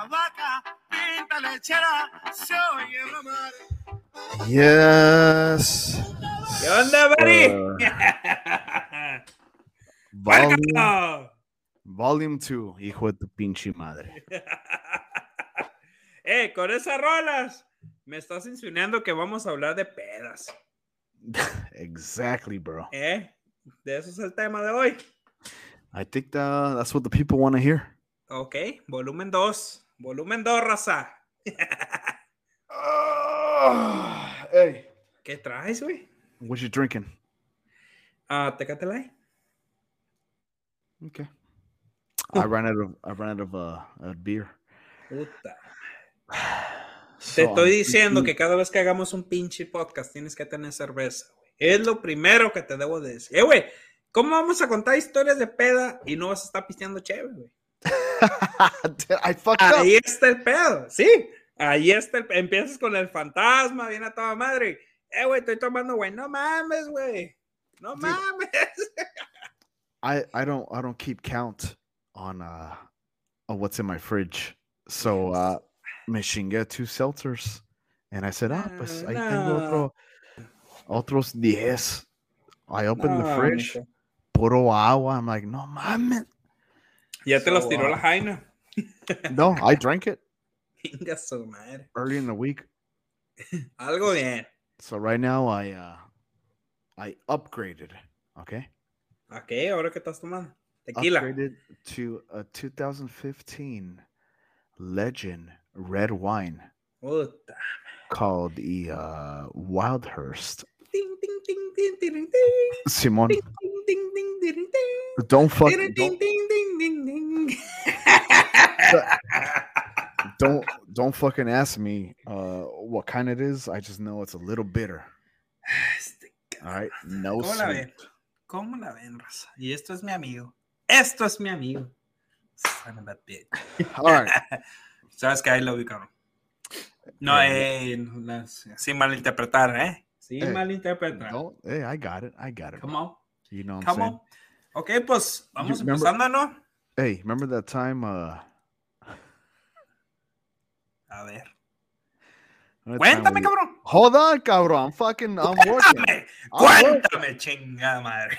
una vaca, pinta lechera, se oye mamar. Yes. ¿Qué onda, buddy? Volume 2, hijo de tu pinche madre. Con esas rolas me estás insinuando que vamos a hablar de pedas. Exactly, bro. De eso es el tema de hoy. I think that's what the people want to hear. Ok, volumen 2. Volumen 2, raza. Hey. ¿Qué traes, güey? What you drinking? Tecate Light. Okay. I ran out of beer. Puta. Te estoy diciendo que cada vez que hagamos un pinche podcast tienes que tener cerveza, güey. Es lo primero que te debo de decir. Güey, ¿cómo vamos a contar historias de peda y no vas a estar pisteando chévere, güey? Ahí está el pedo, sí. Ahí está el pedo. Empiezas con el fantasma, viene a toda madre. Güey, estoy tomando, güey. No mames, güey. No mames. I don't keep count on what's in my fridge. So me chingué 2 seltzers and I said, pues ahí tengo otros 10. I opened the fridge, puro agua. I'm like, no mames. Ya te los tiró la jaina. No, I drank it. Venga su madre. Early in the week. Algo bien. So right now I upgraded, okay? Okay, ahora que estás tomando tequila. Upgraded to a 2015 legend red wine called the Wildhurst. Ding, ding, ding, ding, ding, ding. Simón. Ding, ding, ding, ding, ding. Don't fucking ask me what kind it is. I just know it's a little bitter. All right, no sweet. ¿Cómo la ven, raza? Y esto es mi amigo. Esto es mi amigo. Son of a bitch. All right. Sabes que ahí lo ubicaron. No, sin malinterpretar, ¿eh? Sin malinterpretar. No, I got it. I got it. Come on. You know what I'm saying? Ok, pues vamos empezando, ¿no? Hey, remember that time? A ver. Cuéntame, cabrón. Hold on, cabrón. I'm working. Cuéntame, chingada madre.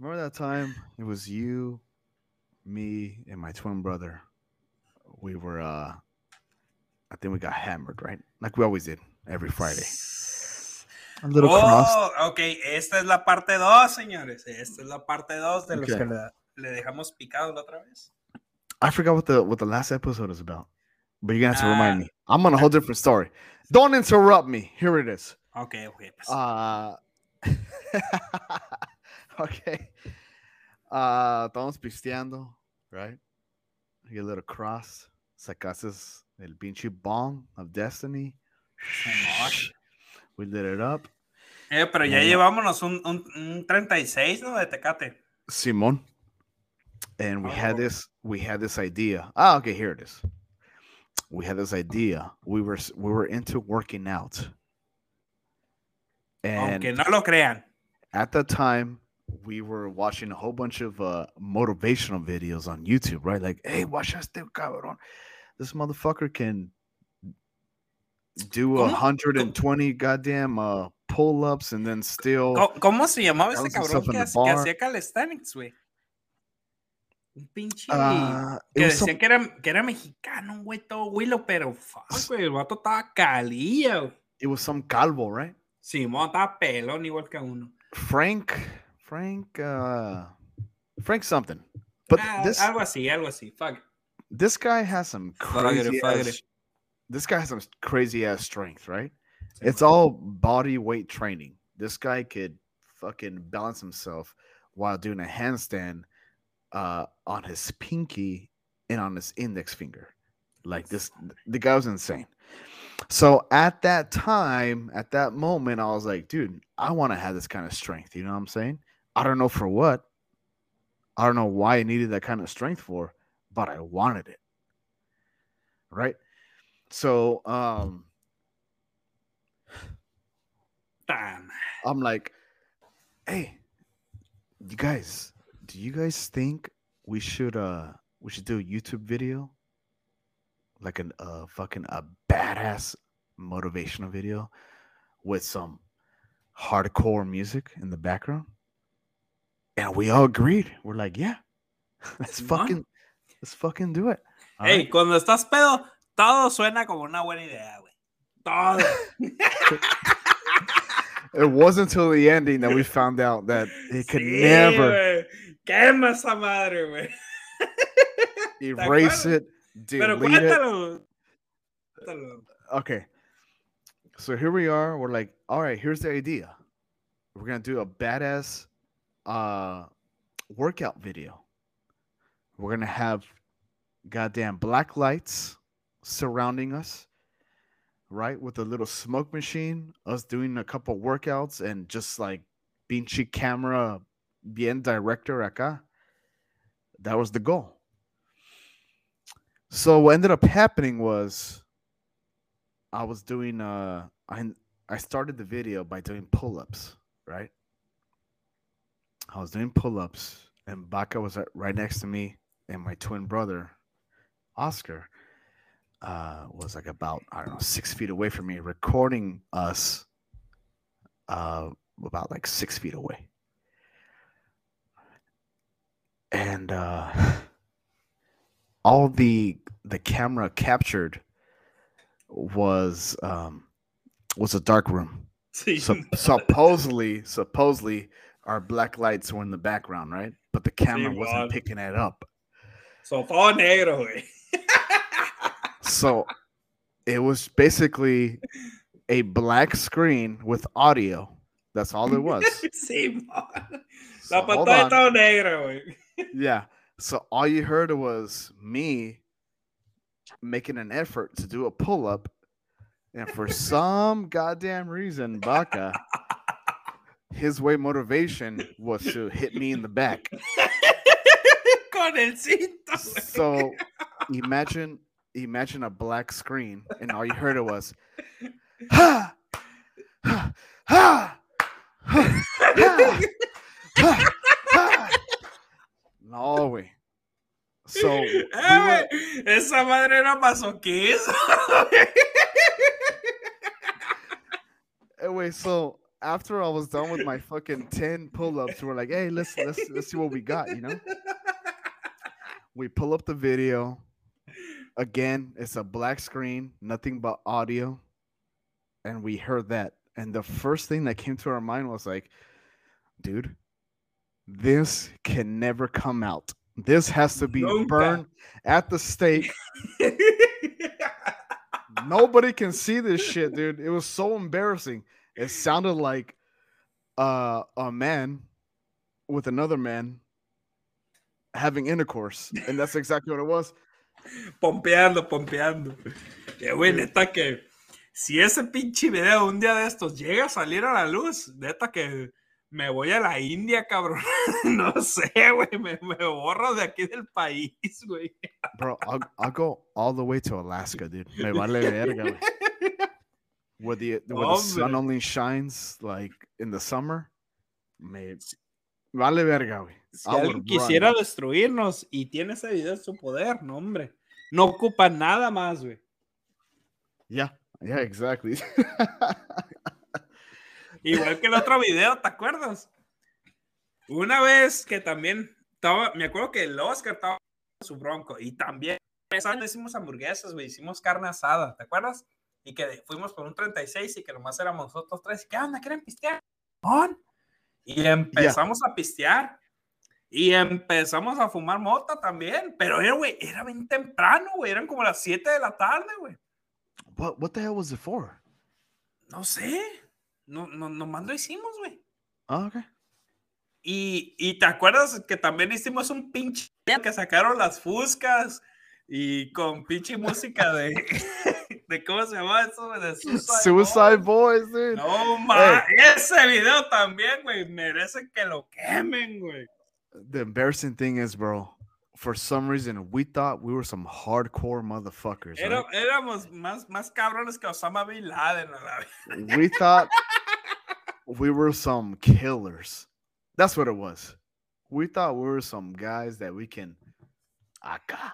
Remember that time? It was you, me, and my twin brother. We were, I think we got hammered, right? Like we always did, every Friday. A little crossed. Okay. Esta es la parte 2, señores. Esta es la parte 2 de los que le dejamos picado la otra vez. I forgot what the last episode is about. But you're going to have to remind me. I'm on a whole different story. Don't interrupt me. Here it is. Okay. Okay. Estamos pisteando, right? You get a little cross. Sacases el pinche bong of destiny. We lit it up. Pero ya llevámonos un 36, ¿no? De Tecate. Simón. And we had this idea. Okay, here it is. We had this idea. We were into working out. And aunque no lo crean. At the time, we were watching a whole bunch of motivational videos on YouTube, right? Like, hey, watch this cabrón. This motherfucker can do 120 goddamn pull-ups and then still... ¿Cómo se llamaba ese cabrón que hacía calisthenics, güey? Un pinche que decía que era mexicano, un güey todo huilo, pero fuck, güey, el vato estaba calía, güey. It was some calvo, right? Sí, estaba pelón igual que uno. Frank something. But algo así. Fuck. This guy has some crazy ass strength, right? Sí, it's all body weight training. This guy could fucking balance himself while doing a handstand on his pinky and on his index finger. Like this, the guy was insane. So at that time, at that moment, I was like, dude, I want to have this kind of strength. You know what I'm saying? I don't know for what. I don't know why I needed that kind of strength for, but I wanted it. Right? So I'm like, hey, you guys, do you guys think we should We should do a YouTube video, like a badass motivational video with some hardcore music in the background. And we all agreed. We're like, yeah, let's fucking do it. All hey, right. Cuando estás pedo, todo suena como una buena idea, güey. Todo. It wasn't until the ending that we found out that it could never. Quema esa madre, güey. Erase it, delete it. Okay. So here we are. We're like, all right, here's the idea. We're going to do a badass workout video. We're going to have goddamn black lights surrounding us, right? With a little smoke machine, us doing a couple workouts and just like pinche camera, bien director acá. That was the goal. So what ended up happening was I was doing I started the video by doing pull-ups, right? I was doing pull-ups and Baca was right next to me and my twin brother, Oscar, was like about, I don't know, 6 feet away from me, recording us about like 6 feet away. And all the camera captured was a dark room. So, supposedly our black lights were in the background, right? But the camera wasn't picking it up. So todo negro, güey. So it was basically a black screen with audio. That's all it was. Sí, so, la pantalla todo negro, güey. Yeah. So all you heard was me making an effort to do a pull-up. And for some goddamn reason, Baca, his way motivation was to hit me in the back. Con el cinto. So imagine a black screen. And all you heard it was, ha, ha, ha, ha, ha, ha. No, güey. So, esa madre era masoquista. Anyway, so after I was done with my fucking 10 pull-ups, we're like, hey, let's see what we got, you know? We pull up the video. Again, it's a black screen, nothing but audio. And we heard that. And the first thing that came to our mind was like, dude, this can never come out. This has to be burned at the stake. Nobody can see this shit, dude. It was so embarrassing. It sounded like a man with another man having intercourse. And that's exactly what it was. Pompeando. Que güey, neta que si ese pinche video un día de estos llega a salir a la luz, neta que me voy a la India, cabrón. No sé, güey. Me borro de aquí del país, güey. Bro, I'll go all the way to Alaska, dude. Me vale verga, güey. Where the sun only shines, like, in the summer. Me vale verga, güey. Si alguien quisiera destruirnos y tiene ese video en su poder, no, hombre. No ocupa nada más, güey. Yeah, exactly. Igual que el otro video, ¿te acuerdas? Una vez que también estaba, me acuerdo que el Oscar estaba en su bronco y también hicimos hamburguesas, güey, hicimos carne asada, ¿te acuerdas? Y que fuimos por un 36 y que nomás éramos nosotros tres. ¿Qué onda? ¿Quieren pistear? Y empezamos a pistear y empezamos a fumar mota también, pero güey, era bien temprano, güey, eran como las 7 de la tarde, güey. What the hell was it for? No sé. Nomás lo hicimos, güey. Ah, ok. Y te acuerdas que también hicimos un pinche que sacaron las fuscas y con pinche música de ¿cómo se llama eso? De Suicideboys, dude. No, ma. Hey. Ese video también, güey, merece que lo quemen, güey. The embarrassing thing is, bro, for some reason we thought we were some hardcore motherfuckers. Right? Éramos más cabrones que Osama Bin Laden. ¿No? We thought we were some killers. That's what it was. We thought we were some guys that we can acá,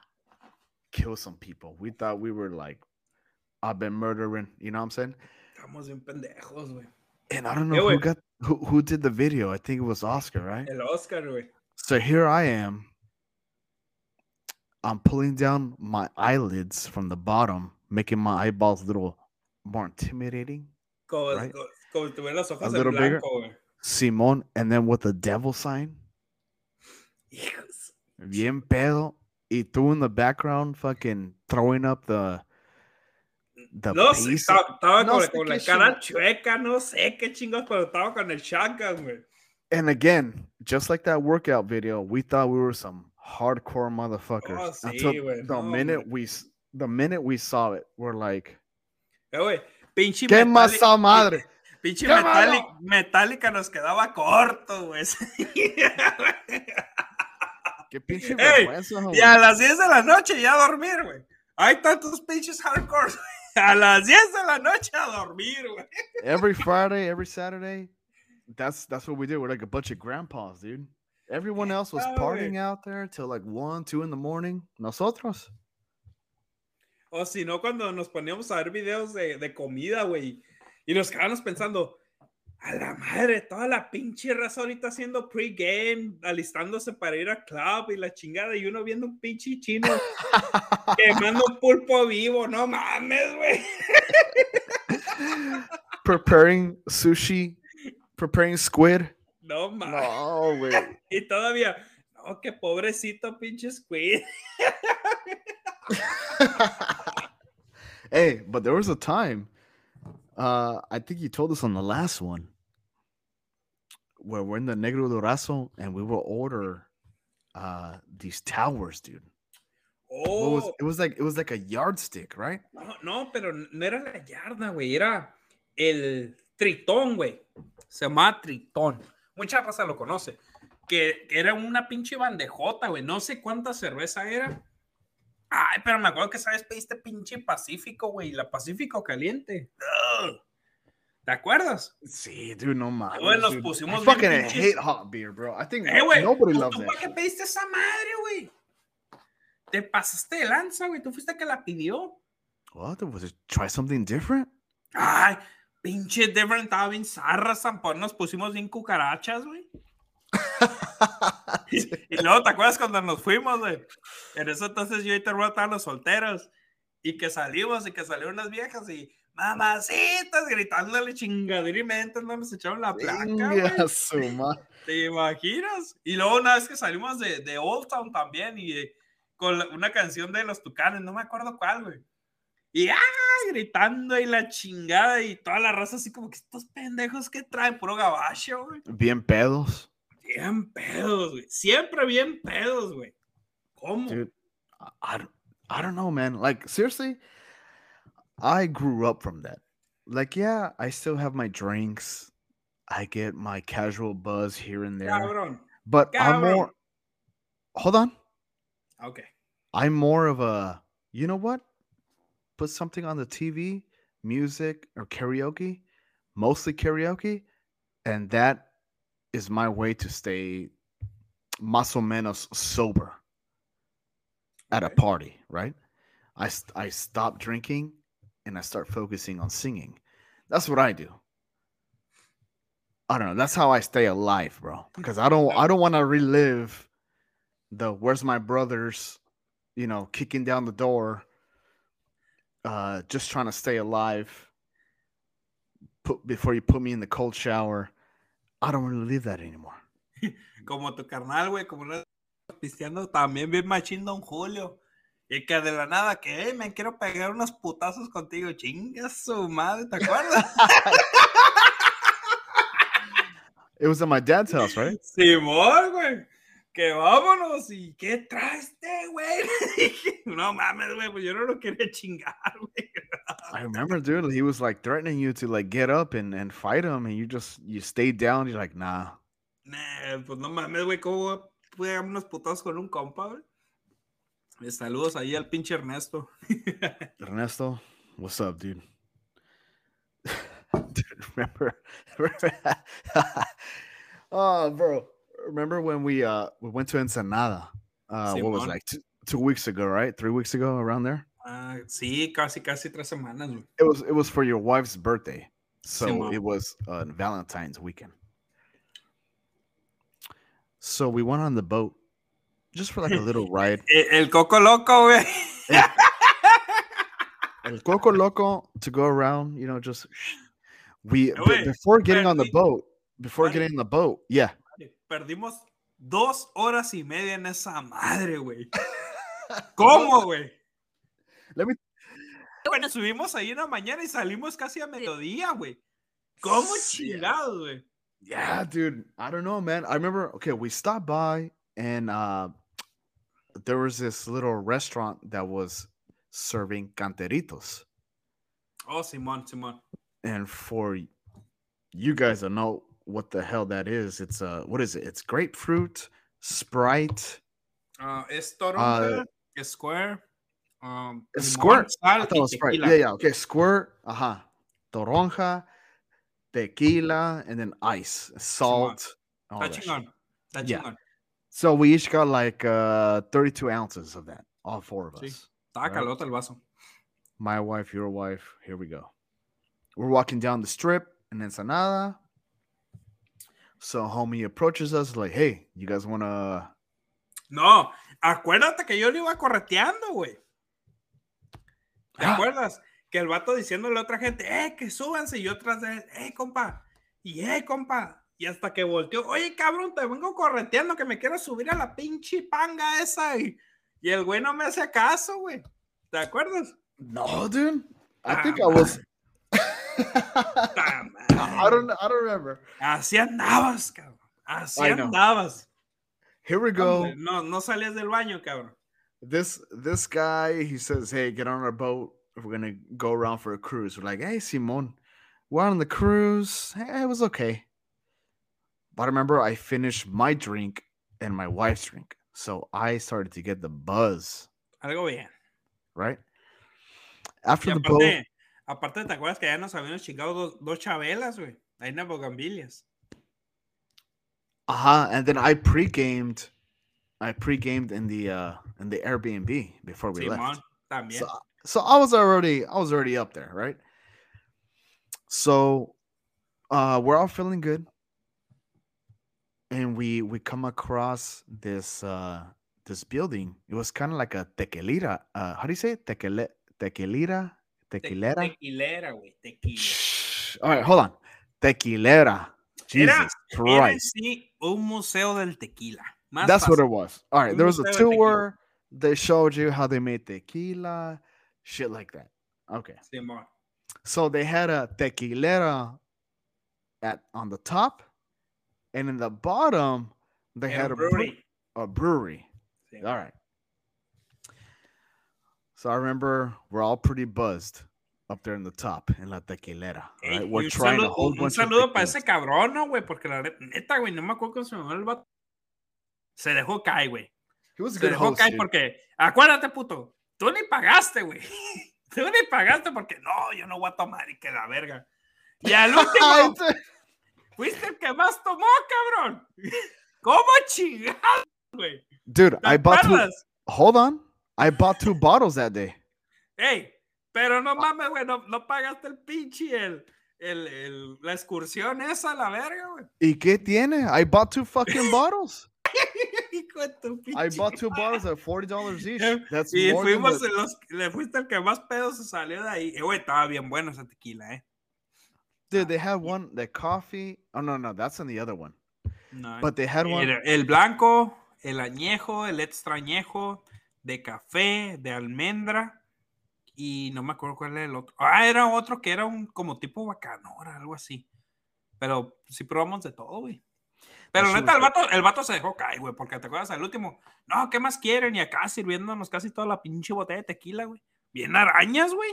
kill some people. We thought we were like, I've been murdering, you know what I'm saying? Estamos bien pendejos, güey. And I don't know who did the video. I think it was Oscar, right? El Oscar, güey. So here I am. I'm pulling down my eyelids from the bottom, making my eyeballs a little more intimidating. Como, right? Como tuve las hojas a little blanco, bigger. Simón, and then with the devil sign. Yes. Bien pedo. Y tú in the background fucking throwing up the no sé, estaba no con la cara chueca, no sé qué chingos, pero estaba con el shotgun, güey. And again, just like that workout video, we thought we were some hardcore motherfuckers. Oh, sí, the minute we saw it, we're like, güey, pinche ¿qué más a madre? Pinche Metallica nos quedaba corto, güey. Qué pinche vergüenza, güey. Y a las 10 de la noche ya a dormir, güey. Hay tantos pinches hardcore. A las 10 de la noche a dormir, güey. Every Friday, every Saturday, that's what we did. We're like a bunch of grandpas, dude. Everyone else was partying out there till like 1, 2 in the morning. Nosotros. O si no, cuando nos poníamos a ver videos de comida, güey. Y nos quedamos pensando, a la madre, toda la pinche raza ahorita haciendo pre-game, alistándose para ir a club y la chingada, y uno viendo un pinche chino quemando un pulpo vivo, no mames, güey. Preparing sushi, preparing squid. No mames. No, güey. Y todavía, no, qué pobrecito pinche squid. Hey, but there was a time. I think you told us on the last one where we're in the Negro Durazo and we will order these towers, dude. Oh, it was like a yardstick, right? No, pero no era la yarda, güey, era el tritón, güey. Se llama tritón. Mucha raza lo conoce. Que era una pinche bandejota, güey. No sé cuánta cerveza era. Ay, pero me acuerdo que sabes pediste pinche Pacífico, güey, la Pacífico caliente. Ugh. ¿Te acuerdas? Sí, dude, no mames. Bueno, nos pusimos I fucking hate hot beer, bro. I think nobody loves that. ¿Para qué pediste esa madre, güey? Te pasaste de lanza, güey. Tú fuiste que la pidió. What? Was it try something different? Ay, pinche different. Estaba bien zarra, zampón. Nos pusimos bien cucarachas, güey. Y luego, ¿te acuerdas cuando nos fuimos, güey? En eso entonces yo y Terror estaban los solteros y que salimos y que salieron las viejas y mamacitas gritándole chingaderimente, no nos echaron la placa, güey. ¿Te imaginas? Y luego una vez que salimos de Old Town también y con una canción de los Tucanes, no me acuerdo cuál, güey. Y gritando y la chingada y toda la raza así como que estos pendejos que traen puro gabacho, güey. Bien pedos. Bien pedos, güey. Siempre bien pedos, güey. ¿Cómo? Dude, I don't know, man. Like, seriously, I grew up from that. Like, yeah, I still have my drinks. I get my casual buzz here and there. Cabrón. But I'm more... Hold on. Okay. I'm more of a, you know what? Put something on the TV, music, or karaoke. Mostly karaoke. And that is my way to stay más o menos sober at a party, right? I stop drinking and I start focusing on singing. That's what I do. I don't know. That's how I stay alive, bro. Because I don't want to relive the where's my brothers, you know, kicking down the door, just trying to stay alive before you put me in the cold shower. I don't want to live that anymore. Como tu carnal, güey, como lo pisteando también bien machín Don Julio. Y que de la nada que, hey, me quiero pegar unos putazos contigo. Chinga su madre, ¿te acuerdas? It was at my dad's house, right? Simón, güey. Que vámonos. ¿Y qué traiste, güey? No mames, güey, pues yo no lo quería chingar, güey. I remember, dude, he was like threatening you to like get up and fight him, and you stayed down. You're like, nah. Nah, pues no mames, güey, ¿cómo voy a pegarme unos putazos con un compa, güey? Saludos ahí al pinche Ernesto. Ernesto, what's up, dude? Dude, remember oh, bro, remember when we went to Ensenada? What was it, like 2 weeks ago, right? 3 weeks ago, around there? Sí, casi 3 semanas. It was for your wife's birthday. So sí, it was Valentine's weekend. So we went on the boat just for like a little ride. El Coco Loco, güey. El Coco Loco to go around, you know, just before getting on the boat. Yeah. Perdimos 2 horas y media en esa madre, güey. ¿Cómo, güey? Bueno, subimos ahí en la mañana y salimos casi a mediodía, güey. ¿Cómo chingados, güey? Yeah, dude. I don't know, man. I remember, okay, we stopped by and there was this little restaurant that was serving canteritos. Oh, Simón. And for you guys that know what the hell that is, it's what is it? It's grapefruit, Sprite. Es toronja, es square. It's squirt. I thought it was Sprite. Yeah. Okay, squirt. Aha. Toronja, tequila, and then ice, salt. Touching on. So we each got like 32 ounces of that, all four of us. Está calota el vaso. My wife, your wife. Here we go. We're walking down the strip in Ensenada. So homie approaches us like, hey, you guys want to... No, acuérdate que yo le iba correteando, güey. ¿Te acuerdas? Que el vato diciéndole a otra gente, que súbanse. Y otras veces, compa. Y, compa. Y hasta que volteó, oye, cabrón, te vengo correteando que me quiero subir a la pinche panga esa. Y el güey no me hace caso, güey. ¿Te acuerdas? No, dude. I think I was... I don't remember. Así andabas, cabrón. Así andabas. Here we go. No salías del baño, cabrón. This guy, he says, hey, get on our boat. We're going to go around for a cruise. We're like, hey, Simon, we're on the cruise. Hey, it was okay. But I remember I finished my drink and my wife's drink. So I started to get the buzz. Algo bien. Right? After the boat. Aparte, ¿te acuerdas que ya nos habíamos chingado dos chabelas, güey? Ahí en las bogambilias. Ajá, and then I pre-gamed in the Airbnb before we left. También. So I was already up there, right? So we're all feeling good. And we come across this building. It was kind of like a tequilera. How do you say it? Tequilera? Tequilera, güey. Tequila. All right, hold on. Tequilera. Jesus Christ. Un museo del tequila. That's what it was. All right, there was a tour. They showed you how they made tequila, shit like that. Okay. So they had a tequilera on the top, and in the bottom they had a brewery. A brewery. All right. So I remember we're all pretty buzzed up there in the top in la tequilera. Right? Hey, we're trying a whole bunch of tequilas. Un saludo para ese cabrón, no, güey, porque la neta, güey, no me acuerdo cómo se llamaba el vato. Se dejó caer, güey. Se dejó caer porque, acuérdate, puto, tú ni pagaste, güey. Tú ni pagaste porque, no, yo no voy a tomar y que la verga. Y al último, fuiste el que más tomó, cabrón. ¿Cómo chingados, güey? Dude, I bought 2 bottles that day. Hey, pero no mames, güey, no pagaste el pinche la excursión esa a la verga, güey. ¿Y qué tiene? I bought 2 fucking bottles. I bought 2 bottles at $40 each. That's y more fuimos than le fuiste el que más pedo se salió de ahí. Güey, estaba bien buena esa tequila, eh. Dude, they had one, the coffee. Oh, no, that's in the other one. No, but they had one. El blanco, el añejo, el extrañejo. De café, de almendra, y no me acuerdo cuál era el otro. Era otro que era un como tipo bacanora, algo así. Pero sí probamos de todo, güey. Pero no, neta, el vato se dejó caer, güey, porque te acuerdas al último. No, ¿qué más quieren? Y acá sirviéndonos casi toda la pinche botella de tequila, güey. Bien arañas, güey.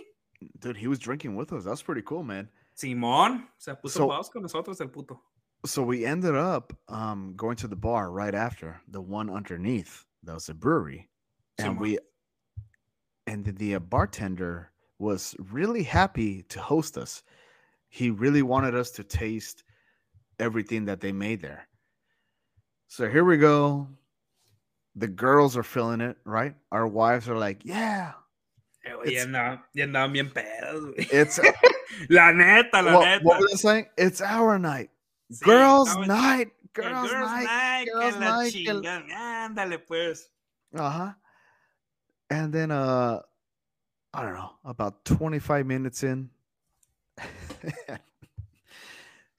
Dude, he was drinking with us. That's pretty cool, man. Simón, se puso vados con nosotros, el puto. So we ended up going to the bar right after, the one underneath. That was a brewery. And the bartender was really happy to host us. He really wanted us to taste everything that they made there. So here we go. The girls are feeling it, right? Our wives are like, yeah. Ya andaban bien pedos, güey. La neta. What were they saying? It's our night. Sí, Girls' night. Chingada. Ándale, pues. Uh-huh. And then, I don't know, about 25 minutes in.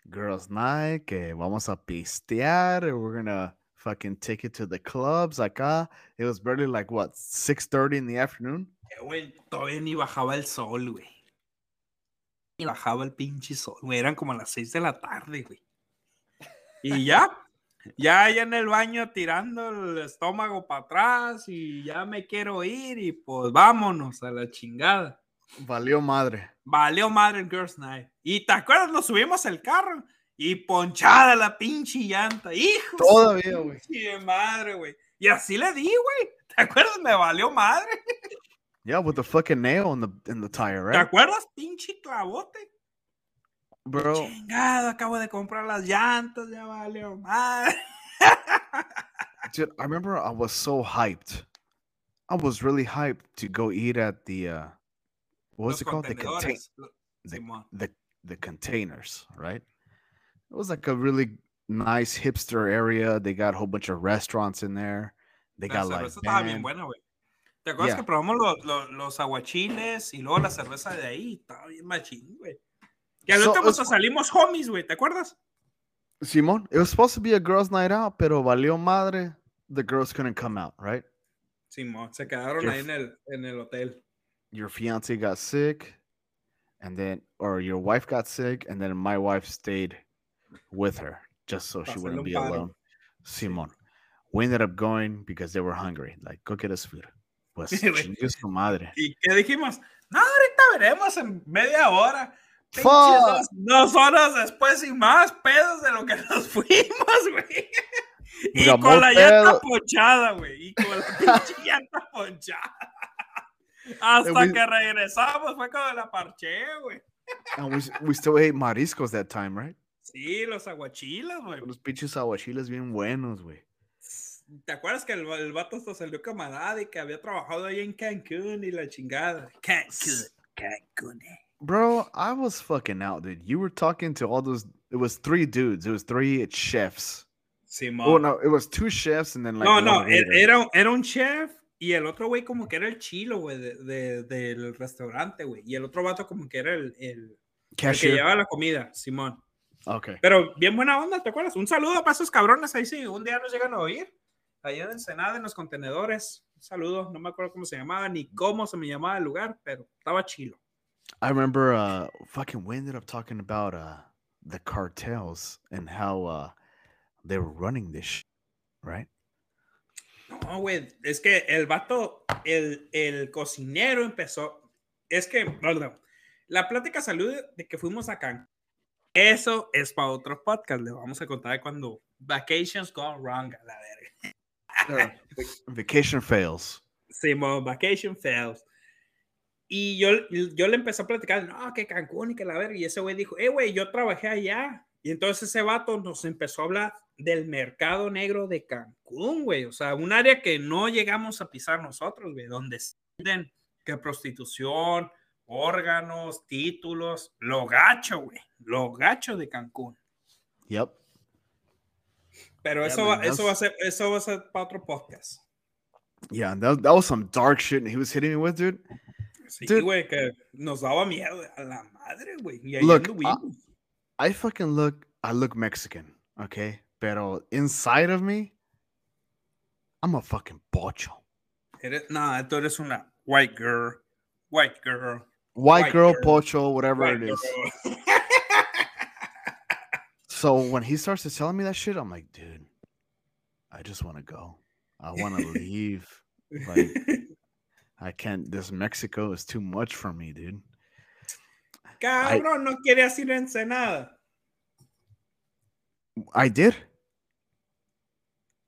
Girls' night, que vamos a pistear, and we're going to fucking take it to the clubs. Like, it was barely like, what, 6:30 in the afternoon? Güey, todavía ni bajaba el sol, güey. Ni bajaba el pinche sol, güey. Eran como a las 6 de la tarde, güey. Y ya en el baño tirando el estómago para atrás y ya me quiero ir y pues vámonos a la chingada. Valió madre el Girls Night. Y te acuerdas, nos subimos el carro y ponchada la pinche llanta. Hijo. Todavía, güey. De madre, güey. Y así le di, güey. ¿Te acuerdas? Me valió madre. Yeah, with the fucking nail in the tire, right? ¿Te acuerdas, pinche clavote? Bro. Chingado, acabo de comprar las llantas, ya valió madre. Dude, I remember I was so hyped. I was really hyped to go eat at the, what was it called? The containers, right? It was like a really nice hipster area. They got a whole bunch of restaurants in there. They got ¿Te acuerdas que probamos los aguachiles y luego la cerveza de ahí? Estaba bien machín, güey. Que al último salimos homies, güey. ¿Te acuerdas? Simón, it was supposed to be a girls' night out, pero valió madre. The girls couldn't come out, right? Simón, se quedaron ahí en el hotel. Your fiancé got sick, or your wife got sick, and then my wife stayed with her, just so she wouldn't be alone. Simón. We ended up going because they were hungry. Like, go get us food. Pues chingue su madre. ¿Y qué dijimos? No, ahorita veremos en media hora. Dos horas después y más pedos de lo que nos fuimos, güey. Y con la llanta ponchada, güey. Y con la pinche llanta ponchada. Hasta que regresamos fue cuando la parché, güey. And we still ate mariscos that time, right? Sí, los aguachiles, güey. Los pinches aguachiles bien buenos, güey. ¿Te acuerdas que el vato hasta salió camarada y que había trabajado ahí en Cancún y la chingada? Cancún. Bro, I was fucking out, dude. You were talking to all those... It was three dudes. It was three chefs. Simón. Oh, no, it was two chefs and then like... No, era un chef y el otro güey como que era el chilo, güey, del restaurante, güey. Y el otro vato como que era el que llevaba la comida, Simón. Okay. Pero bien buena onda, ¿te acuerdas? Un saludo para esos cabrones ahí, sí. Un día nos llegan a oír. Allá en Ensenada, en los contenedores. Un saludo. No me acuerdo cómo se llamaba ni cómo se me llamaba el lugar, pero estaba chilo. I remember fucking we ended up talking about the cartels and how they were running this shit, right? No, güey. Es que el vato, el cocinero empezó. Es que, perdón, la plática salió de que fuimos a Cancún. Eso es para otro podcast. Les vamos a contar cuando Vacations Gone Wrong, a la verga. Vacation fails. Sí, vacation fails. Y yo le empecé a platicar, no, que Cancún y que la verga. Y ese güey dijo, güey, yo trabajé allá. Y entonces ese vato nos empezó a hablar del mercado negro de Cancún, güey. O sea, un área que no llegamos a pisar nosotros, güey. Donde se venden que prostitución, órganos, títulos. Lo gacho, güey. Lo gacho de Cancún. Yep. Pero eso va a ser para otro podcast. Yeah, that was some dark shit he was hitting me with, dude. Sí, güey, que nos daba miedo a la madre, güey. Look, I fucking look Mexican, okay? Pero inside of me, I'm a fucking pocho. Tú eres una white girl. White girl, pocho, whatever it is. So when he starts to tell me that shit, I'm like, dude, I just want to go. I want to leave. Like, I can't. This Mexico is too much for me, dude. Cabrón, no quieres ir a Ensenada. I did.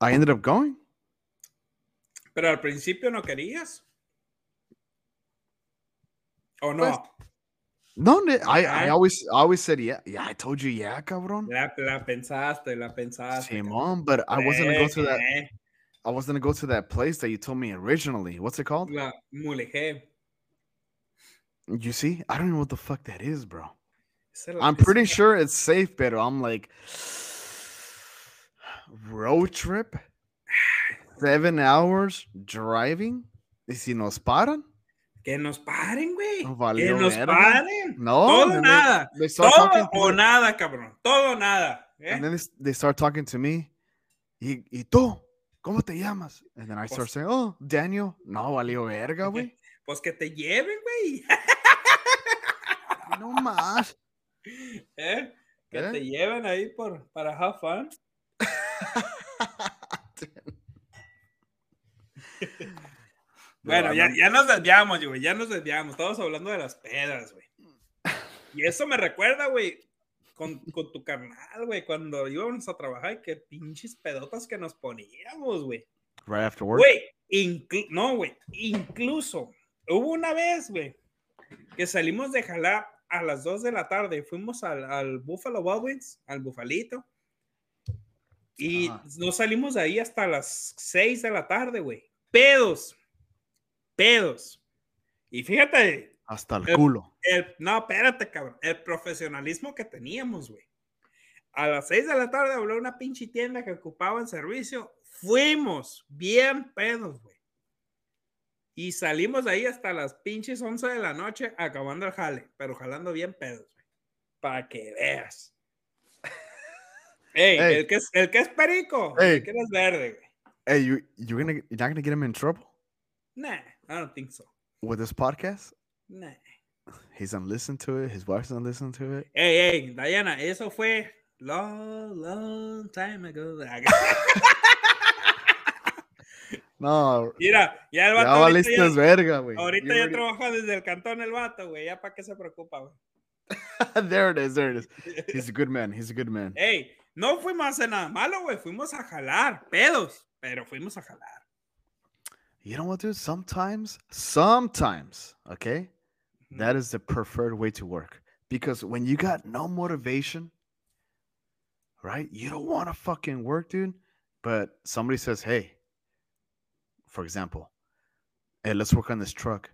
I ended up going. Pero al principio no querías. ¿O no? Pues, no, I always said yeah. Yeah, I told you yeah, cabrón. La pensaste. Simón, but I wasn't going to go through that. I was going to go to that place that you told me originally. What's it called? La Mulegé. You see? I don't know what the fuck that is, bro. I'm pretty sure it's safe, pero I'm like... Road trip? 7 hours driving? ¿Y si nos paran? Que nos paren, güey. No, que nos mierda. Paren. No. Todo nada. They todo o nada, cabrón. Todo nada. Eh? And then they start talking to me. ¿Y tú? ¿Cómo te llamas? And then I start saying, oh, Daniel. No, valió verga, güey. Pues que te lleven, güey. No más. Que te lleven ahí para have fun. Bueno, ya nos desviamos, güey. Ya nos desviamos. Todos hablando de las pedas, güey. Y eso me recuerda, güey, con tu carnal, güey. Cuando íbamos a trabajar, qué pinches pedotas que nos poníamos, güey. Right after work. Güey, no, güey. Incluso hubo una vez, güey, que salimos de jalar a las 2 de la tarde. Fuimos al Buffalo Wild Wings, al Bufalito. Y no salimos de ahí hasta las 6 de la tarde, güey. Pedos. Y fíjate. Hasta el culo. No, espérate, cabrón. El profesionalismo que teníamos, güey. A las 6 de la tarde habló una pinche tienda que ocupaba en servicio. Fuimos bien pedos, güey. Y salimos de ahí hasta las pinches 11 de la noche acabando el jale. Pero jalando bien pedos, güey. Para que veas. Hey, el que es perico, hey, el que es verde, güey. Hey, you're not gonna get him in trouble? Nah, I don't think so. With this podcast? Nah. He's not listening to it. His wife's not listening to it. Hey, Diana, eso fue long time ago. No. Mira, ya el vato. Ya valiste verga, güey. Ahorita ya trabaja desde el cantón el vato, güey. Ya para qué se preocupa, güey. There it is. He's a good man. Hey. No fuimos a hacer nada malo, güey. Fuimos a jalar pedos, pero fuimos a jalar. You know what, dude? Sometimes, okay? Mm-hmm. That is the preferred way to work. Because when you got no motivation, right? You don't want to fucking work, dude. But somebody says, hey, for example, hey, let's work on this truck.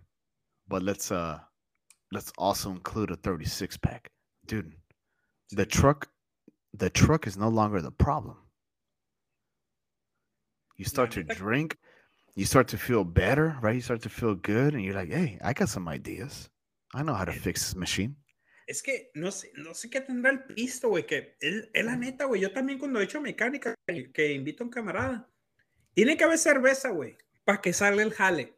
But let's also include a 36-pack. Dude, the truck is no longer the problem. You start to drink. You start to feel better, right? You start to feel good. And you're like, hey, I got some ideas. I know how to fix this machine. Es que no sé qué tendrá el pisto, güey. Que es la neta, güey. Yo también cuando he hecho mecánica, que invito a un camarada. Tiene que haber cerveza, güey. Para que salga el jale.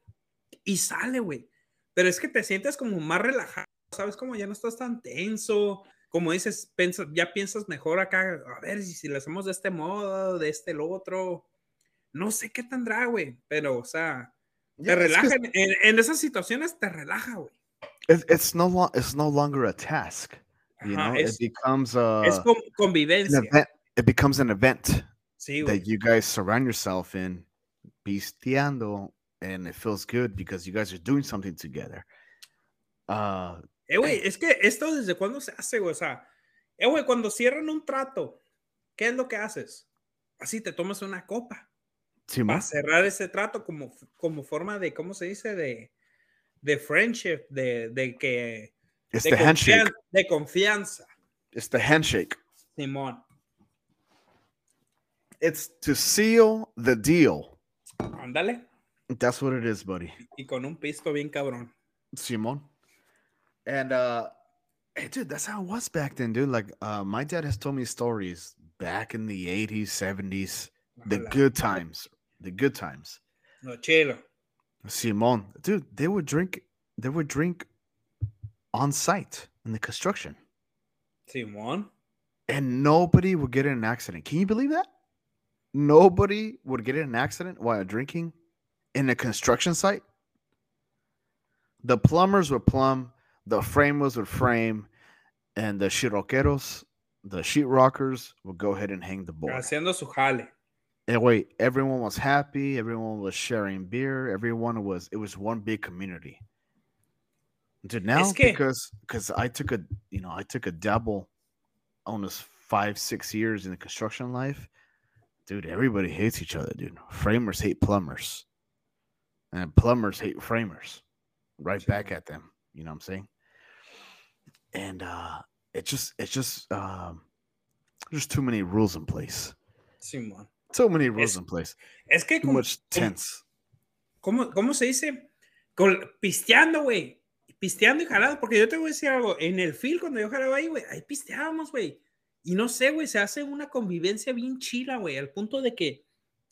Y sale, güey. Pero es que te sientes como más relajado. ¿Sabes? Como ya no estás tan tenso. Como dices, ya piensas mejor acá, a ver si lo hacemos de este modo, de este, lo otro. No sé qué tendrá, güey, pero, o sea, te relaja. Que... En esas situaciones te relaja, güey. It's no longer a task, you know? It becomes a... Es convivencia. It becomes an event, sí, that you guys surround yourself in, pisteando, and it feels good because you guys are doing something together. Güey, es que esto desde cuándo se hace, güey. O sea, güey, cuando cierran un trato, ¿qué es lo que haces? Así te tomas una copa. Sí, para cerrar ese trato como forma de, ¿cómo se dice? De friendship, de que... Es el handshake. De confianza. Es el handshake. Simón. It's to seal the deal. Ándale. That's what it is, buddy. Y con un pisco bien cabrón. Simón. And, hey, dude, that's how it was back then, dude. Like, my dad has told me stories back in the 80s, 70s, the good times. No, chelo. Simón. Dude, they would drink on site in the construction. Simón. And nobody would get in an accident. Can you believe that? Nobody would get in an accident while drinking in a construction site. The plumbers would plumb. The framers would frame, and the sheetrockers would go ahead and hang the board. Haciendo su jale. And wait, everyone was happy. Everyone was sharing beer. It was one big community. Dude, now es que, because I took a double almost 5-6 years in the construction life. Dude, everybody hates each other, dude. Framers hate plumbers. And plumbers hate framers. Right back at them. You know what I'm saying? And there's too many rules in place. Sí, man. So many rules in place. Es que como, ¿cómo se dice? Pisteando, güey. Pisteando y jalado. Porque yo te voy a decir algo. En el field, cuando yo jalaba ahí, güey, ahí pisteábamos, güey. Y no sé, güey, se hace una convivencia bien chila, güey. Al punto de que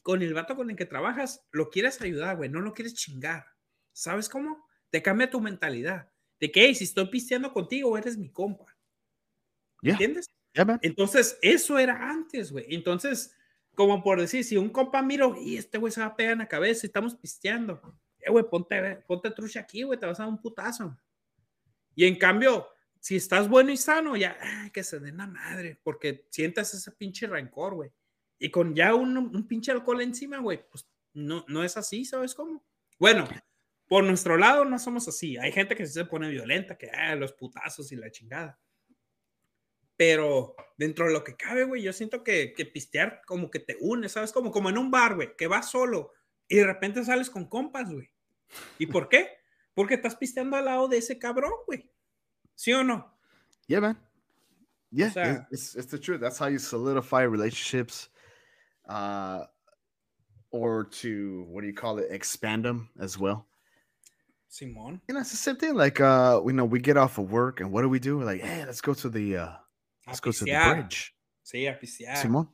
con el vato con el que trabajas, lo quieres ayudar, güey. No lo quieres chingar. ¿Sabes cómo? Te cambia tu mentalidad. De que, hey, si estoy pisteando contigo, eres mi compa. Yeah. ¿Entiendes? Yeah, man. Entonces, eso era antes, güey. Entonces, como por decir, si un compa miro, y este güey se va a pegar en la cabeza y estamos pisteando. Güey, ponte trucha aquí, güey, te vas a dar un putazo. Y en cambio, si estás bueno y sano, ya, que se den la madre, porque sientas ese pinche rencor, güey. Y con ya un pinche alcohol encima, güey, pues no es así, ¿sabes cómo? Bueno, por nuestro lado no somos así. Hay gente que se pone violenta, que los putazos y la chingada. Pero dentro de lo que cabe, güey, yo siento que pistear como que te une, ¿sabes? Como en un bar, güey, que vas solo y de repente sales con compas, güey. ¿Y por qué? Porque estás pisteando al lado de ese cabrón, güey. ¿Sí o no? Yeah, man. Yeah, o sea, it's the truth. That's how you solidify relationships or to, what do you call it, expand them as well. Simón. You know, it's the same thing. Like, you know, we get off of work and what do we do? We're like, hey, let's go to the... Let's go to the bridge. Sí, a pistear. Simón.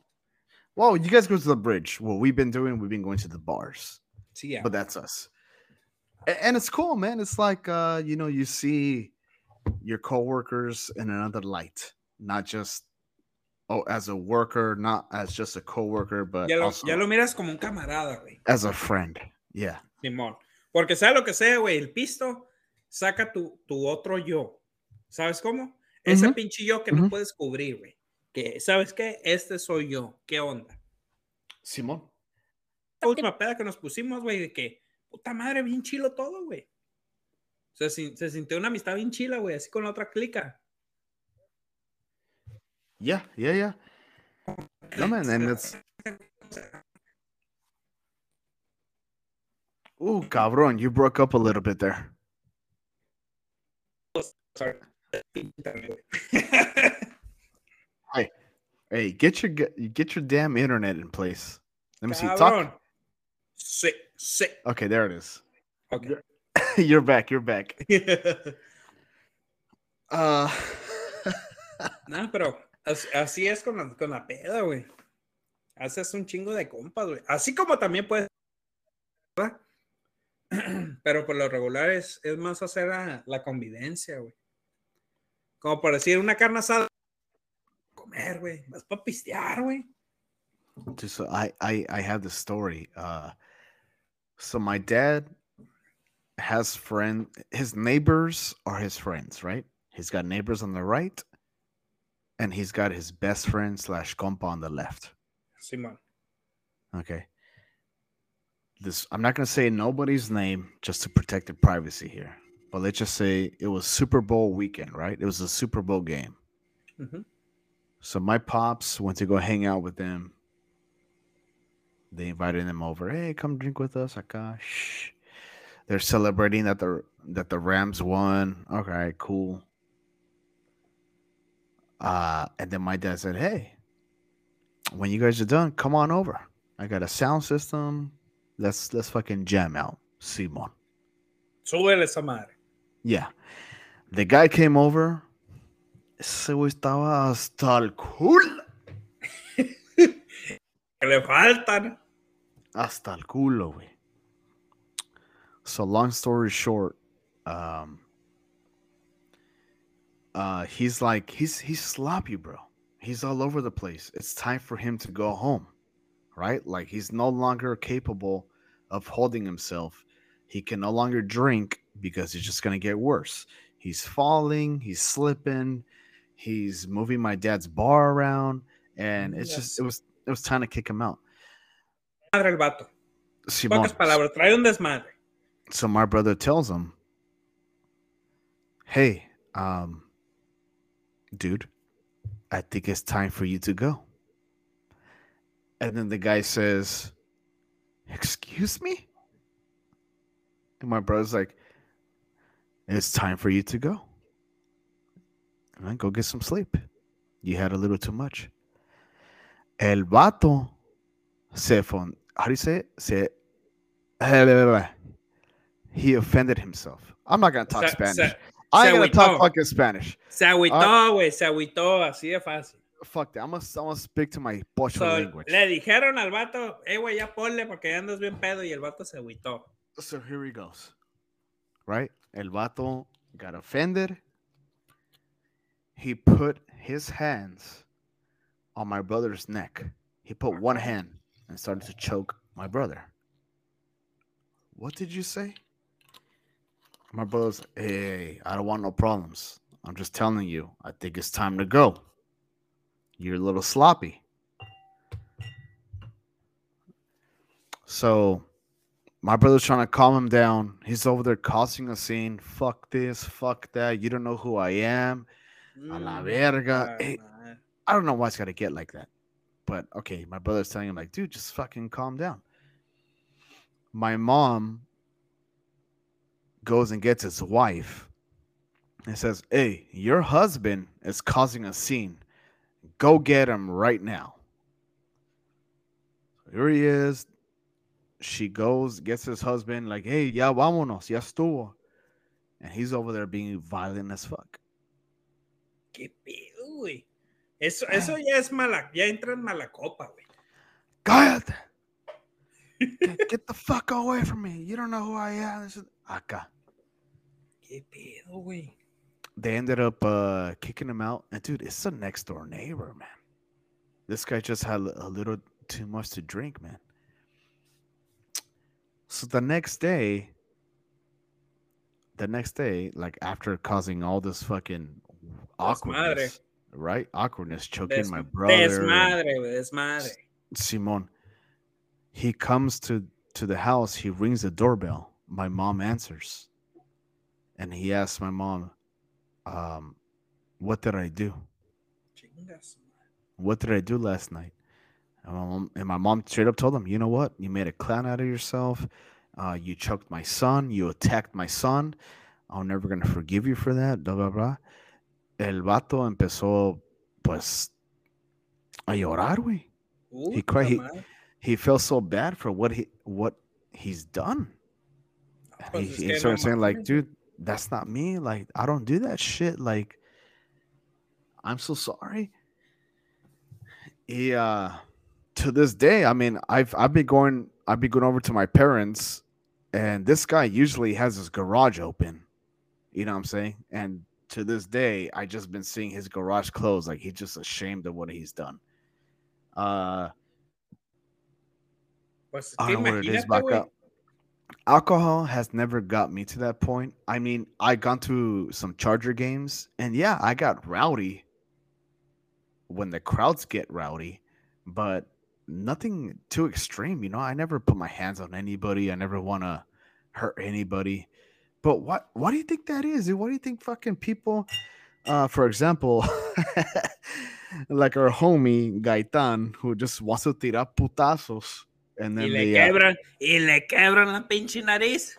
Well, you guys go to the bridge. What we've been going to the bars. Sí, yeah. But that's us. And it's cool, man. It's like, you know, you see your coworkers in another light. Not just, as a worker, not as just a coworker, but ya lo miras como un camarada, güey. As a friend, yeah. Simón. Porque sea lo que sea, güey, el pisto saca tu otro yo. ¿Sabes cómo? Ese pinche yo que no puedes cubrir, güey. Que, ¿sabes qué? Este soy yo. ¿Qué onda? Simón. La última peda que nos pusimos, güey, de que, puta madre, bien chilo todo, güey. Se sintió una amistad bien chila, güey, así con la otra clica. Yeah, yeah, yeah. No, man, and it's... Ooh, cabrón, you broke up a little bit there. Sorry. Hey, get your damn internet in place. Let me see. Talk. Sick. Okay, there it is. Okay, you're back. Nah, pero así es con la peda, güey. Haces un chingo de compas, güey. Así como también puedes, ¿verdad? Pero por lo regular es más hacer la convivencia, güey. Como por decir, una carne asada. Comer, güey. Vas para pistear, güey. So I have the story. So my dad has friends. His neighbors are his friends, right? He's got neighbors on the right. And he's got his best friend / compa on the left. Simón. Okay. I'm not going to say nobody's name just to protect the privacy here. But let's just say it was Super Bowl weekend, right? It was a Super Bowl game. Mm-hmm. So my pops went to go hang out with them. They invited them over. Hey, come drink with us. Shh. They're celebrating that the Rams won. Okay, cool. And then my dad said, hey, when you guys are done, come on over. I got a sound system. Let's fucking jam out. Simón. Súbele esa madre. Yeah. The guy came over. Ese güey estaba hasta el culo. Que le faltan. Hasta el culo, güey. So long story short, he's like, he's sloppy, bro. He's all over the place. It's time for him to go home, right? Like, he's no longer capable of holding himself. He can no longer drink because it's just going to get worse. He's falling. He's slipping. He's moving my dad's bar around, and it's just it was time to kick him out. Madre el vato. Simón. Pocas palabras. Trae un desmadre. So my brother tells him, "Hey, dude, I think it's time for you to go." And then the guy says, "Excuse me?" And my brother's like, "It's time for you to go. All right, go get some sleep. You had a little too much." El vato se how do you say it? Se he offended himself. I'm not going to talk Spanish. I ain't going to talk fucking Spanish. Se agüitó, güey. Se agüitó. Así de fácil. Fuck that. I'm gonna speak to my pocho language. Le dijeron al vato, hey, güey, ya ponle porque ya andas bien pedo. Y el vato se agüitó. So here he goes. Right? El vato got offended. He put his hands on my brother's neck. He put one hand and started to choke my brother. What did you say? My brother's, hey, I don't want no problems. I'm just telling you, I think it's time to go. You're a little sloppy. So my brother's trying to calm him down. He's over there causing a scene. Fuck this, fuck that. You don't know who I am. A la verga. Hey, I don't know why it's got to get like that. But okay, my brother's telling him like, dude, just fucking calm down. My mom goes and gets his wife and says, hey, your husband is causing a scene. Go get him right now. Here he is. She goes, gets his husband, like, hey, ya vámonos, ya estuvo. And he's over there being violent as fuck. Qué pedo, güey. Eso ya es mala, ya entra en mala copa, güey. Cállate. Get the fuck away from me. You don't know who I am. This is... Acá. Qué pedo, güey. They ended up kicking him out. And, dude, it's the next door neighbor, man. This guy just had a little too much to drink, man. So the next day, like after causing all this fucking awkwardness, right? Awkwardness, choking my brother. Desmadre. Simon. He comes to the house. He rings the doorbell. My mom answers. And he asks my mom, what did I do? What did I do last night? And my mom straight up told him, you know what? You made a clown out of yourself. You choked my son. You attacked my son. I'm never going to forgive you for that. Blah, blah, blah. El vato empezó, pues, a llorar, güey. He cried. He felt so bad for what he's done. And he started saying, like, dude, that's not me. Like, I don't do that shit. Like, I'm so sorry. To this day, I mean, I've been going over to my parents, and this guy usually has his garage open. You know what I'm saying? And to this day, I just been seeing his garage closed. Like, he's just ashamed of what he's done. I don't know what it is back up. Alcohol has never got me to that point. I mean, I gone to some Charger games, and yeah, I got rowdy when the crowds get rowdy, but nothing too extreme, you know. I never put my hands on anybody. I never want to hurt anybody. But what do you think that is, dude? What do you think fucking people, for example, like our homie Gaitan, who just wants to tirar putazos. And then y le quebran la pinche nariz.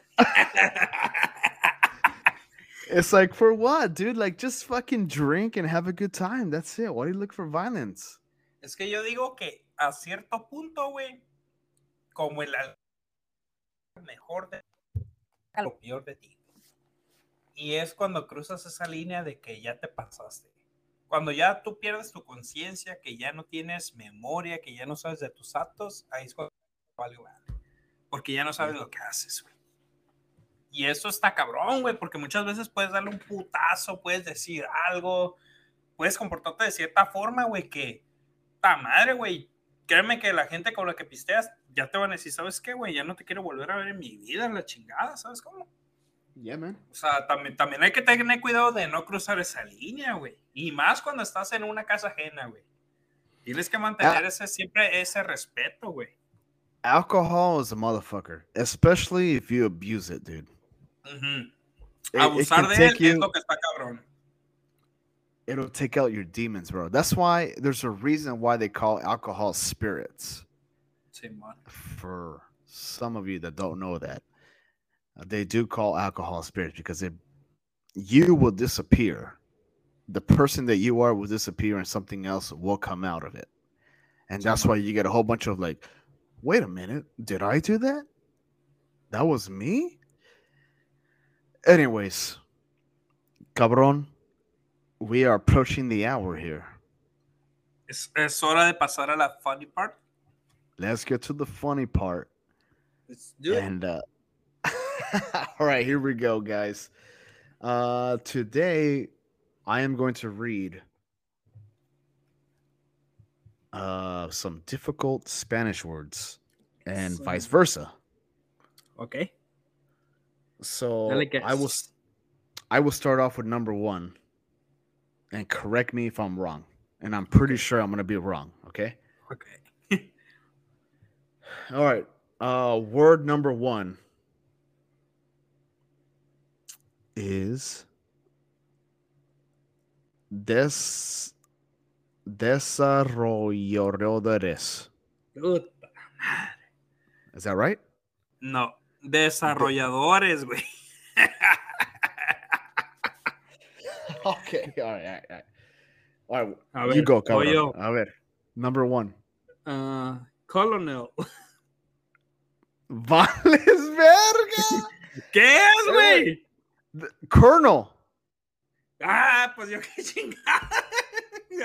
It's like, for what, dude? Like, just fucking drink and have a good time. That's it. Why do you look for violence? Es que yo digo que a cierto punto, güey, como el mejor de lo peor de ti. Y es cuando cruzas esa línea de que ya te pasaste. Cuando ya tú pierdes tu conciencia, que ya no tienes memoria, que ya no sabes de tus actos, ahí es cuando vale. Porque ya no sabes lo que haces, güey. Y eso está cabrón, güey, porque muchas veces puedes darle un putazo, puedes decir algo, puedes comportarte de cierta forma, güey, que ta madre, güey. Créeme que la gente con la que pisteas ya te van a decir, ¿sabes qué, güey? Ya no te quiero volver a ver en mi vida, la chingada, ¿sabes cómo? Yeah, man. O sea, también hay que tener cuidado de no cruzar esa línea, güey. Y más cuando estás en una casa ajena, güey. Tienes que mantener siempre ese respeto, güey. Alcohol is a motherfucker, especially if you abuse it, dude. Mm-hmm. Abusar de él es lo que está cabrón. It'll take out your demons, bro. That's why there's a reason why they call alcohol spirits. Simón. For some of you that don't know that, they do call alcohol spirits because you will disappear. The person that you are will disappear and something else will come out of it. And that's why you get a whole bunch of like, wait a minute, did I do that? That was me? Anyways, cabrón, we are approaching the hour here. Es hora de pasar a la funny part. Let's get to the funny part. Let's do it. And, all right, here we go, guys. Today, I am going to read some difficult Spanish words and vice versa. Okay. So I will start off with number one, and correct me if I'm wrong. And I'm pretty sure I'm going to be wrong, okay? Okay. All right. Word number one is desarrolladores. Puta madre. Is that right? No. Desarrolladores, güey. Okay. All right. All right, a ver, you go, cabrón. A ver, number one. Colonel. Vales verga. ¿Qué es, güey? Colonel. Ah, pues yo qué chingada.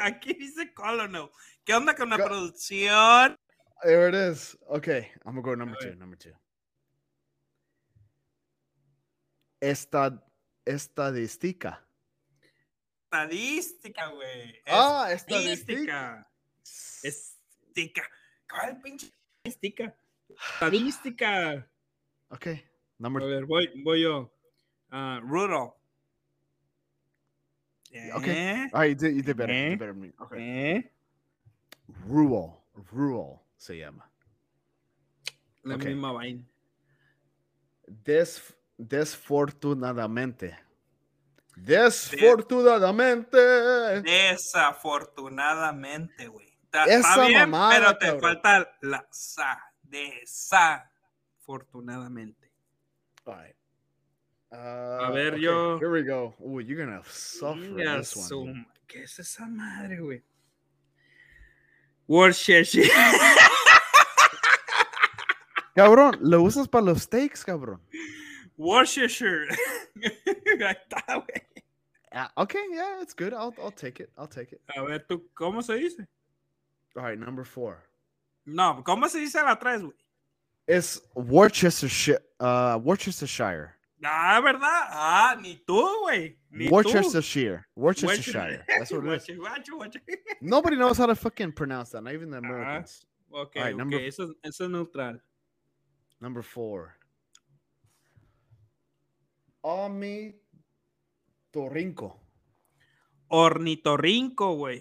Aquí dice Colonel. ¿Qué onda con la producción? There it is. Okay, I'm going to go number two. Estadística, güey. Ah, estadística. Estica. ¿Cuál pinche estica? Estadística. Ok. A ver, voy yo. Rural. Ok. Ah, you did better. You did better than me. Okay. Rural se llama. La misma vaina. Desafortunadamente, güey. Está bien, mamada, pero te falta la sa. Desafortunadamente. All right. A ver, yo. Here we go. Ooh, you're gonna suffer this one. ¿Qué es esa madre, güey? Worcestershire. Cabrón, lo usas para los steaks, cabrón. Worcestershire. Ahí está, güey. Okay, yeah, it's good. I'll take it. A ver, tú, ¿cómo se dice? All right, number four. No, ¿cómo se dice la tres, güey? Es Worcestershire. Ah, ¿verdad? Ah, ni tú, güey. Worcestershire. That's what it is. Nobody knows how to fucking pronounce that, not even the Americans. Okay, right, okay. Eso es neutral. Number four. Ornitorrinco, güey.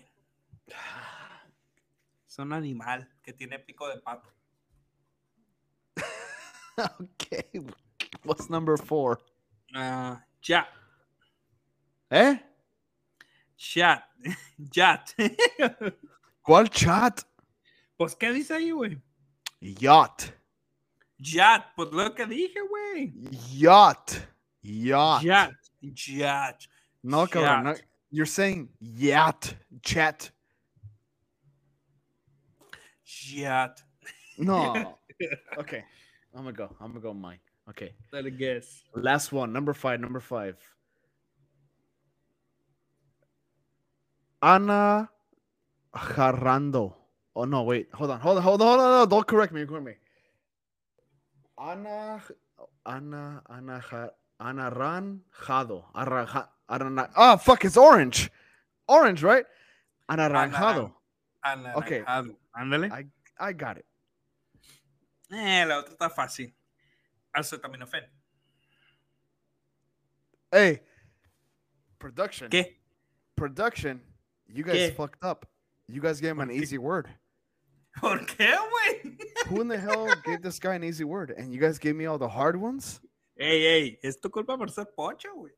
Es un animal que tiene pico de pato. Okay. What's number four? Chat. Chat. ¿Cuál chat? Pues, ¿qué dice ahí, güey? Yacht. Pues lo que dije, güey. Yacht. No, cabrón. No. You're saying yacht. Chat. No. Okay. I'm gonna go mine. Okay. Let it guess. Last one. Number five. Ana Jarrando. Oh no, wait. Hold on. Don't correct me. Anaranjado. Fuck, it's orange. Orange, right? Anaranjado. Okay. Ándale. I got it. La otra está fácil. Acetaminofén. Hey. Production. ¿Qué? Production. You guys fucked up. You guys gave him an easy word. ¿Por qué, güey? Who in the hell gave this guy an easy word? And you guys gave me all the hard ones? Hey, es tu culpa por ser pocho, güey.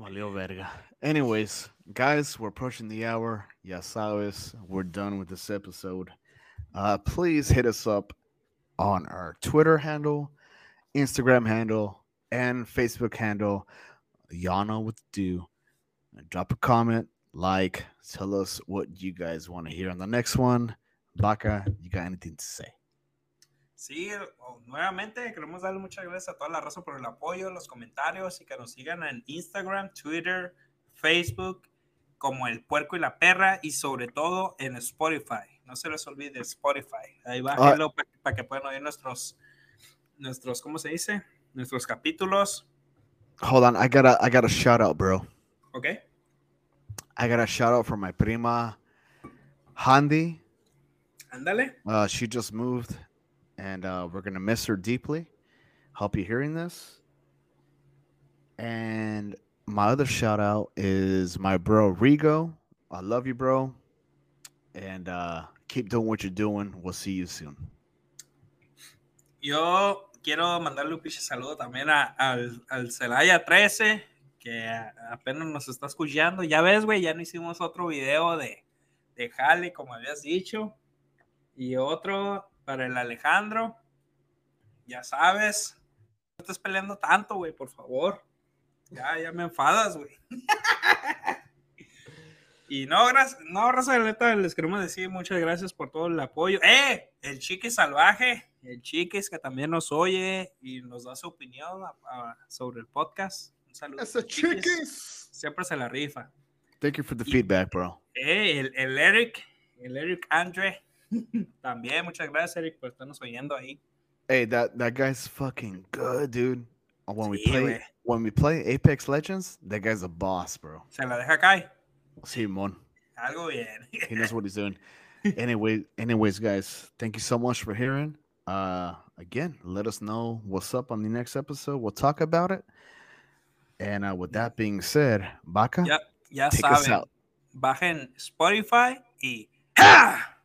Valió verga. Anyways, guys, we're approaching the hour. Ya sabes, we're done with this episode. Please hit us up on our Twitter handle, Instagram handle, and Facebook handle. Y'all know what to do. Drop a comment, like, tell us what you guys want to hear on the next one. Blanca, you got anything to say? Sí, nuevamente queremos darle muchas gracias a toda la raza por el apoyo, los comentarios, y que nos sigan en Instagram, Twitter, Facebook, como El Puerco y la Perra, y sobre todo en Spotify. No se les olvide Spotify. Ahí bájenlo para que puedan oír nuestros, ¿cómo se dice? Nuestros capítulos. Hold on, I got a shout out, bro. Okay. I got a shout out from my prima, Handy. Andale. She just moved, and we're going to miss her deeply. Hope you're hearing this. And my other shout out is my bro, Rigo. I love you, bro. And keep doing what you're doing. We'll see you soon. Yo quiero mandarle un pinche saludo también al Celaya 13, que apenas nos está escuchando. Ya ves, güey, ya no hicimos otro video de Jale, como habías dicho. Y otro para el Alejandro. Ya sabes, no estés peleando tanto, güey, por favor. Ya me enfadas, güey. Y no, gracias, no, raza, de neta, les queremos decir muchas gracias por todo el apoyo. El Chiquis Salvaje, el Chiquis que también nos oye y nos da su opinión sobre el podcast. Un saludo. Ese Chiquis siempre se la rifa. Thank you for the feedback, bro. El Eric Andre. También, muchas gracias, Eric, por estarnos oyendo ahí. Hey, that guy's fucking good, dude. When we play Apex Legends, that guy's a boss, bro. Se la deja caer. Sí, mon. Algo bien. He knows what he's doing. Anyways, guys, thank you so much for hearing. Again, let us know what's up on the next episode. We'll talk about it. And with that being said, Baca, ya take us out. Bajen Spotify y... ¡Ah!